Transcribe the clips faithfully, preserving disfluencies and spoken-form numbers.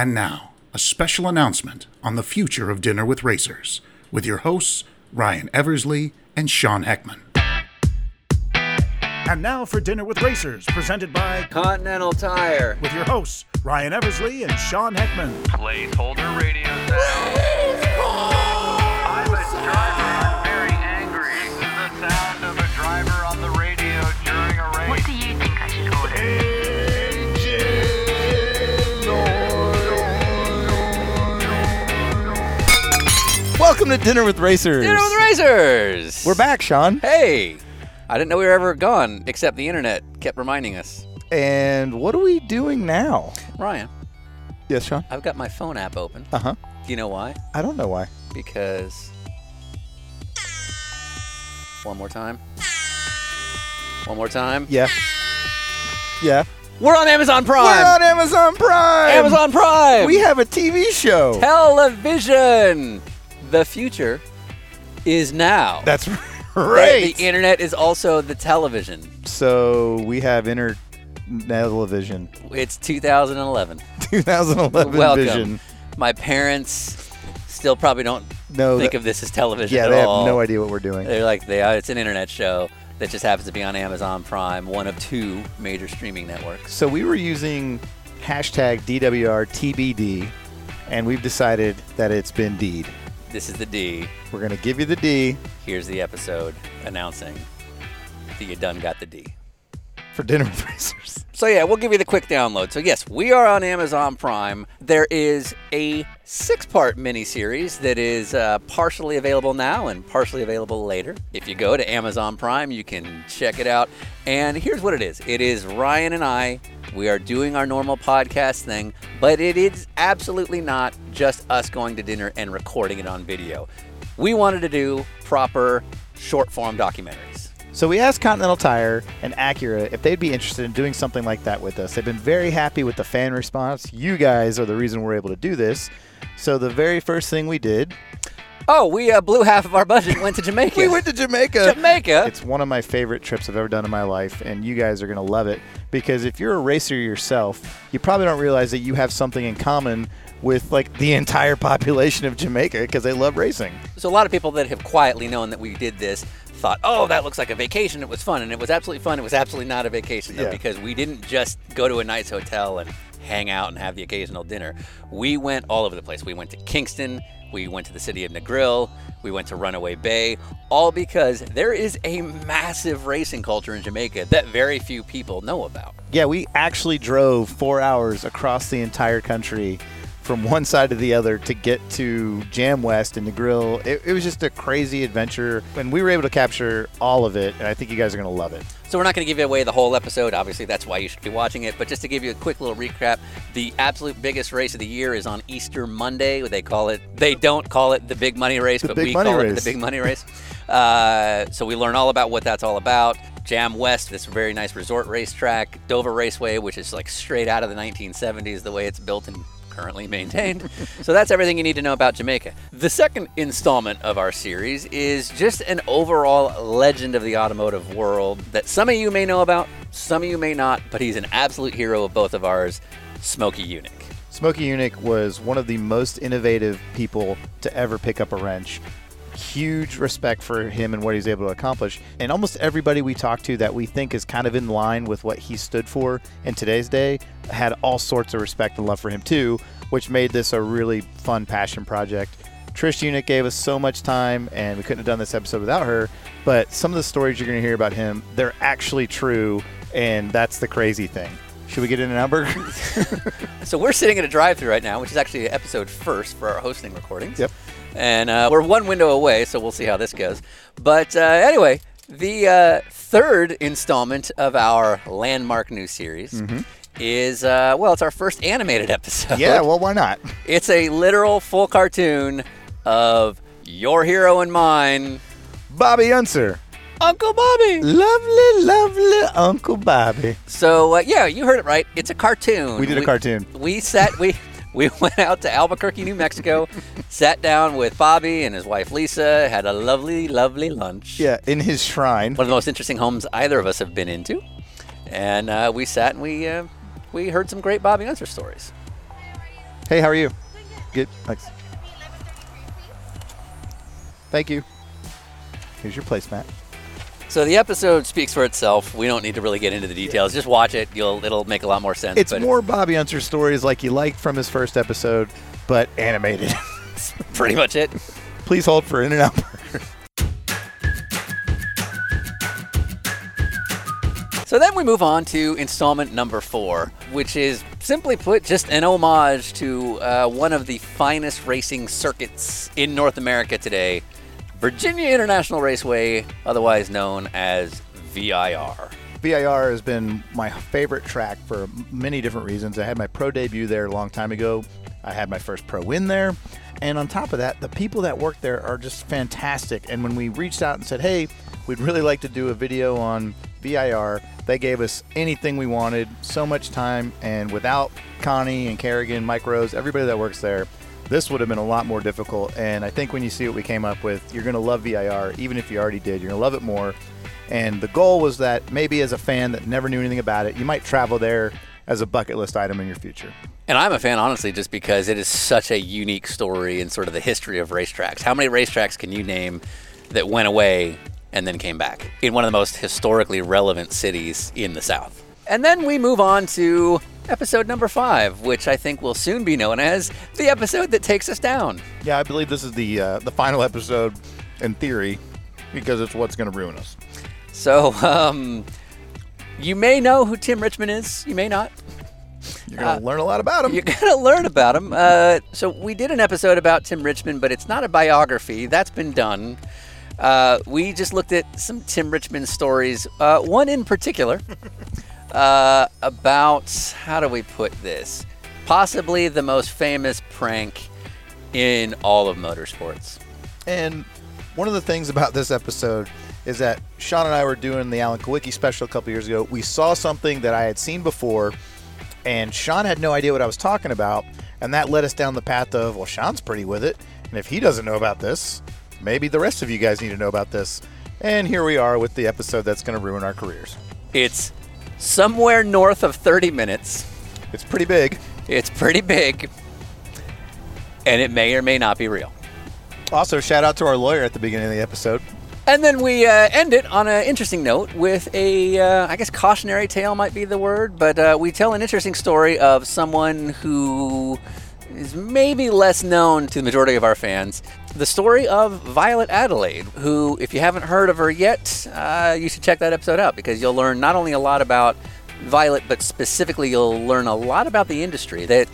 And now, a special announcement on the future of Dinner with Racers, with your hosts, Ryan Eversley and Sean Heckman. And now for Dinner with Racers, presented by Continental Tire, with your hosts, Ryan Eversley and Sean Heckman. Placeholder radio sound. I'm a driver, very angry. This is the sound of a driver on the radio during a race. What do you think I should order? Welcome to Dinner with Racers. Dinner with Racers. We're back, Sean. Hey. I didn't know we were ever gone, except the internet kept reminding us. And what are we doing now? Ryan. Yes, Sean? I've got my phone app open. Uh-huh. Do you know why? I don't know why. Because... One more time. One more time. Yeah. Yeah. We're on Amazon Prime. We're on Amazon Prime. Amazon Prime. We have a T V show. Television. The future is now. That's right. Right. The internet is also the television. So we have inter television. It's two thousand eleven. two thousand eleven Welcome. Vision. My parents still probably don't no, think that, of this as television yeah, at all. Yeah, they have no idea what we're doing. They're like, they, it's an internet show that just happens to be on Amazon Prime, one of two major streaming networks. So we were using hashtag D W R T B D, and we've decided that it's been D'd. This is the D. We're going to give you the D. Here's the episode announcing that you done got the D. For Dinner with Racers. So yeah, we'll give you the quick download. So yes, we are on Amazon Prime. There is a six-part miniseries that is uh, partially available now and partially available later. If you go to Amazon Prime, you can check it out. And here's what it is. It is Ryan and I. We are doing our normal podcast thing, but it is absolutely not just us going to dinner and recording it on video. We wanted to do proper short-form documentaries. So we asked Continental Tire and Acura if they'd be interested in doing something like that with us. They've been very happy with the fan response. You guys are the reason we're able to do this. So the very first thing we did... Oh, we uh, blew half of our budget and went to Jamaica. We went to Jamaica. Jamaica. It's one of my favorite trips I've ever done in my life, and you guys are going to love it because if you're a racer yourself, you probably don't realize that you have something in common with like the entire population of Jamaica because they love racing. So a lot of people that have quietly known that we did this thought, oh, that looks like a vacation. It was fun, and it was absolutely fun. It was absolutely not a vacation, though, yeah. Because we didn't just go to a nice hotel and hang out and have the occasional dinner. We went all over the place. We went to Kingston. We went to the city of Negril. We went to Runaway Bay, all because there is a massive racing culture in Jamaica that very few people know about. Yeah, we actually drove four hours across the entire country from one side to the other to get to Jam West and Negril. It, it was just a crazy adventure, and we were able to capture all of it, and I think you guys are going to love it. So we're not going to give away the whole episode. Obviously, that's why you should be watching it. But just to give you a quick little recap, the absolute biggest race of the year is on Easter Monday. They call it. They don't call it the big money race, the but we call race. it the big money race. Uh, so we learn all about what that's all about. Jam West, this very nice resort racetrack. Dover Raceway, which is like straight out of the nineteen seventies, the way it's built and currently maintained. So that's everything you need to know about Jamaica. The second installment of our series is just an overall legend of the automotive world that some of you may know about, some of you may not, but he's an absolute hero of both of ours, Smokey Yunick. Smokey Yunick was one of the most innovative people to ever pick up a wrench. Huge respect for him and what he's able to accomplish. And almost everybody we talk to that we think is kind of in line with what he stood for in today's day had all sorts of respect and love for him too, which made this a really fun passion project. Trish Yunick gave us so much time, and we couldn't have done this episode without her, but some of the stories you're going to hear about him, they're actually true, and that's the crazy thing. Should we get in an hamburger? So we're sitting at a drive-thru right now, which is actually episode first for our hosting recordings. Yep. And uh, we're one window away, so we'll see how this goes. But uh, anyway, the uh, third installment of our landmark news series mm-hmm. is, uh, well, it's our first animated episode. Yeah, well, why not? It's a literal full cartoon of your hero and mine, Bobby Unser. Uncle Bobby. Lovely, lovely Uncle Bobby. So, uh, yeah, you heard it right. It's a cartoon. We did a we, cartoon. We sat... we. We went out to Albuquerque, New Mexico, sat down with Bobby and his wife Lisa, had a lovely, lovely lunch. Yeah, in his shrine. One of the most interesting homes either of us have been into. And uh, we sat and we uh, we heard some great Bobby Unser stories. Hey, how are you? Good. Thanks. Thank you. Here's your placemat. So the episode speaks for itself. We don't need to really get into the details. Yeah. Just watch it. You'll it'll make a lot more sense. It's but more Bobby Unser stories like you liked from his first episode, but animated. That's pretty much it. Please hold for In-N-Out Burger. So then we move on to installment number four, which is, simply put, just an homage to uh, one of the finest racing circuits in North America today, Virginia International Raceway, otherwise known as V I R. V I R has been my favorite track for many different reasons. I had my pro debut there a long time ago. I had my first pro win there. And on top of that, the people that work there are just fantastic. And when we reached out and said, hey, we'd really like to do a video on V I R, they gave us anything we wanted, so much time. And without Connie and Kerrigan, Mike Rose, everybody that works there, this would have been a lot more difficult, and I think when you see what we came up with, you're going to love V I R, even if you already did. You're going to love it more, and the goal was that maybe as a fan that never knew anything about it, you might travel there as a bucket list item in your future. And I'm a fan, honestly, just because it is such a unique story in sort of the history of racetracks. How many racetracks can you name that went away and then came back in one of the most historically relevant cities in the South? And then we move on to episode number five, which I think will soon be known as the episode that takes us down. Yeah, I believe this is the uh, the final episode, in theory, because it's what's going to ruin us. So, um, you may know who Tim Richmond is. You may not. You're going to uh, learn a lot about him. You're going to learn about him. Uh, so, we did an episode about Tim Richmond, but it's not a biography. That's been done. Uh, we just looked at some Tim Richmond stories, uh, one in particular. Uh, about, how do we put this? Possibly the most famous prank in all of motorsports. And one of the things about this episode is that Sean and I were doing the Alan Kulwicki special a couple years ago. We saw something that I had seen before, and Sean had no idea what I was talking about, and that led us down the path of, well, Sean's pretty with it, and if he doesn't know about this, maybe the rest of you guys need to know about this. And here we are with the episode that's going to ruin our careers. It's somewhere north of thirty minutes. It's pretty big. It's pretty big. And it may or may not be real. Also, shout out to our lawyer at the beginning of the episode. And then we uh, end it on an interesting note with a, uh, I guess cautionary tale might be the word, but uh, we tell an interesting story of someone who is maybe less known to the majority of our fans. The story of Violet Adelaide, who, if you haven't heard of her yet, uh, you should check that episode out because you'll learn not only a lot about Violet, but specifically you'll learn a lot about the industry that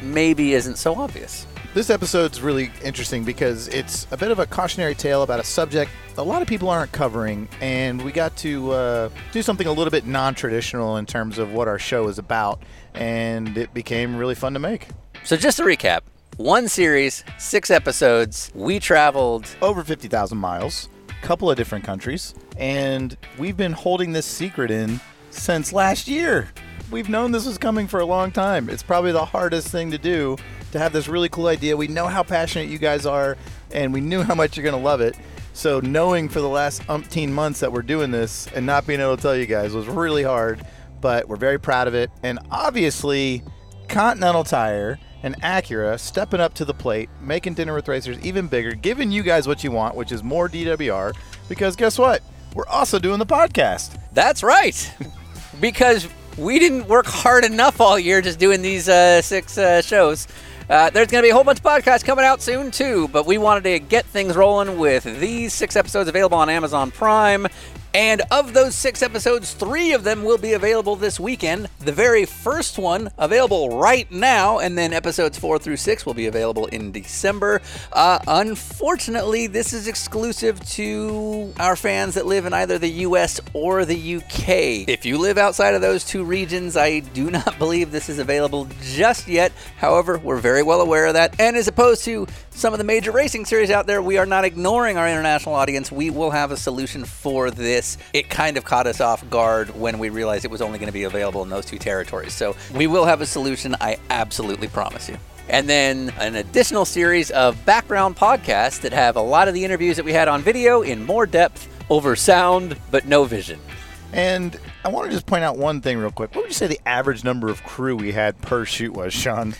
maybe isn't so obvious. This episode's really interesting because it's a bit of a cautionary tale about a subject a lot of people aren't covering, and we got to uh, do something a little bit non-traditional in terms of what our show is about, and it became really fun to make. So just to recap, one series, six episodes, we traveled over fifty thousand miles, a couple of different countries, and we've been holding this secret in since last year. We've known this was coming for a long time. It's probably the hardest thing to do, to have this really cool idea. We know how passionate you guys are, and we knew how much you're going to love it. So knowing for the last umpteen months that we're doing this and not being able to tell you guys was really hard, but we're very proud of it. And obviously, Continental Tire and Acura stepping up to the plate, making Dinner with Racers even bigger, giving you guys what you want, which is more D W R, because guess what? We're also doing the podcast. That's right. Because we didn't work hard enough all year just doing these uh, six uh, shows. Uh, there's going to be a whole bunch of podcasts coming out soon, too, but we wanted to get things rolling with these six episodes available on Amazon Prime. And of those six episodes, three of them will be available this weekend. The very first one available right now, and then episodes four through six will be available in December. Uh, unfortunately, this is exclusive to our fans that live in either the U S or the U K. If you live outside of those two regions, I do not believe this is available just yet. However, we're very well aware of that. And as opposed to some of the major racing series out there, we are not ignoring our international audience. We will have a solution for this. It kind of caught us off guard when we realized it was only going to be available in those two territories. So we will have a solution, I absolutely promise you. And then an additional series of background podcasts that have a lot of the interviews that we had on video in more depth over sound, but no vision. And I want to just point out one thing real quick. What would you say the average number of crew we had per shoot was, Sean?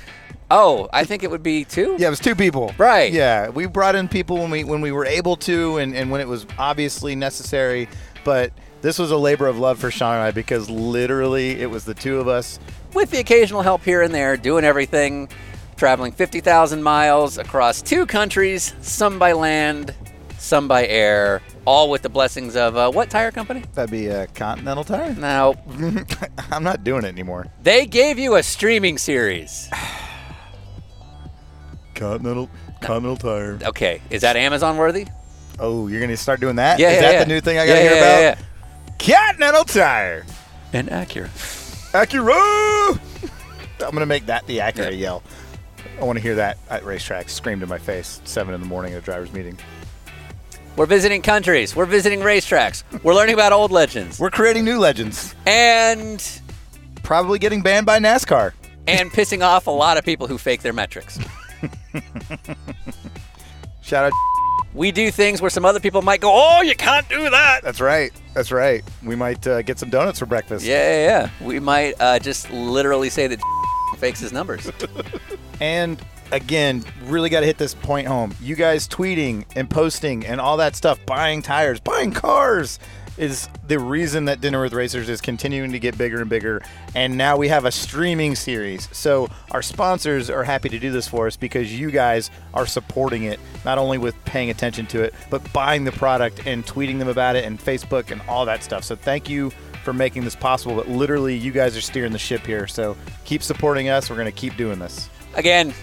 Oh, I think it would be two? Yeah, it was two people. Right. Yeah, we brought in people when we when we were able to and, and when it was obviously necessary. But this was a labor of love for Sean and I because literally it was the two of us. With the occasional help here and there, doing everything, traveling fifty thousand miles across two countries, some by land, some by air, all with the blessings of uh, what tire company? That'd be uh, Continental Tire. No. I'm not doing it anymore. They gave you a streaming series. Continental, Continental Tire. Okay, is that Amazon worthy? Oh, you're gonna start doing that? Yeah, is yeah, that yeah. the new thing I gotta yeah, hear yeah, about? Yeah, yeah. Continental Tire and Acura. Acura. I'm gonna make that the Acura yeah. yell. I want to hear that at racetracks screamed in my face seven in the morning at a drivers' meeting. We're visiting countries. We're visiting racetracks. We're learning about old legends. We're creating new legends. And probably getting banned by NASCAR. And pissing off a lot of people who fake their metrics. Shout out. We do things where some other people might go, oh, you can't do that. That's right. That's right. We might uh, get some donuts for breakfast. Yeah, yeah, yeah. We might uh, just literally say that fakes his numbers. And, again, really got to hit this point home. You guys tweeting and posting and all that stuff, buying tires, buying cars, is the reason that Dinner with Racers is continuing to get bigger and bigger, and now we have a streaming series. So our sponsors are happy to do this for us because you guys are supporting it, not only with paying attention to it, but buying the product and tweeting them about it and Facebook and all that stuff. So thank you for making this possible, but literally you guys are steering the ship here. So keep supporting us. We're going to keep doing this. Again,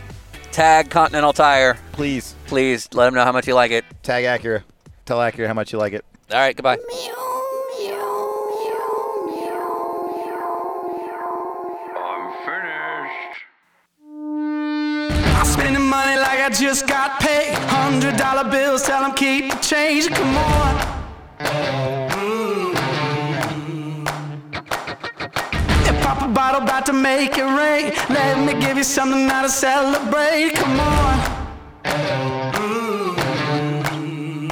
tag Continental Tire. Please. Please let them know how much you like it. Tag Acura. Tell Acura how much you like it. All right, goodbye. I just got paid. Hundred dollar bills, tell them keep the change. Come on. Mm-hmm. Hey, pop a bottle, about to make it rain. Let me give you something now to celebrate. Come on. Mm-hmm.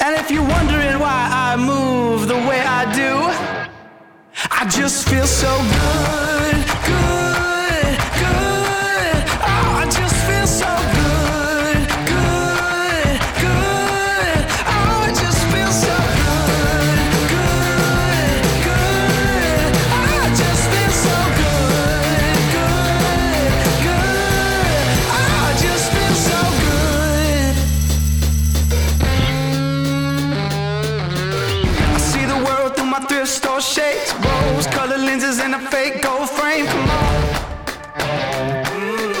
And if you're wondering why I move the way I do, I just feel so good, good. Shades, rose colored lenses and a fake gold frame. Come on. Mm.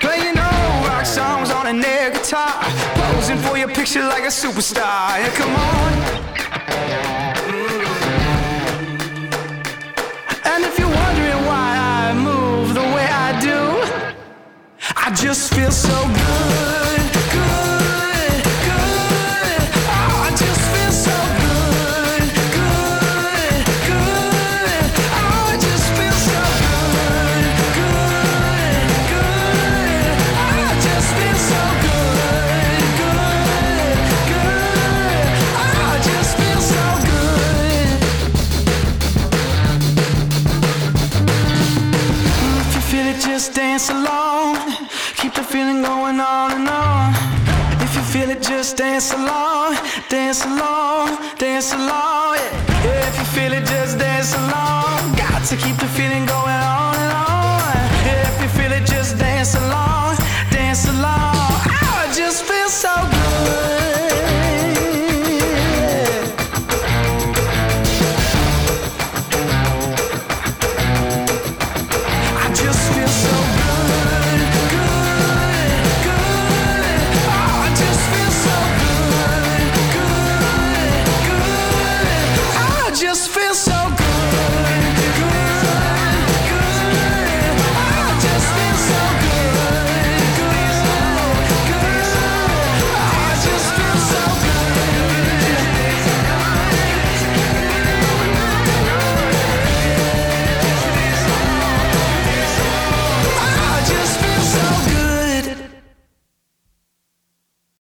Playing old rock songs on an air guitar, posing for your picture like a superstar. Yeah, come on. Mm. And if you're wondering why I move the way I do, I just feel so good, good. Dance along, keep the feeling going on and on. If you feel it, just dance along, dance along, dance along. Yeah. If you feel it, just dance along. Got to keep the feeling going on.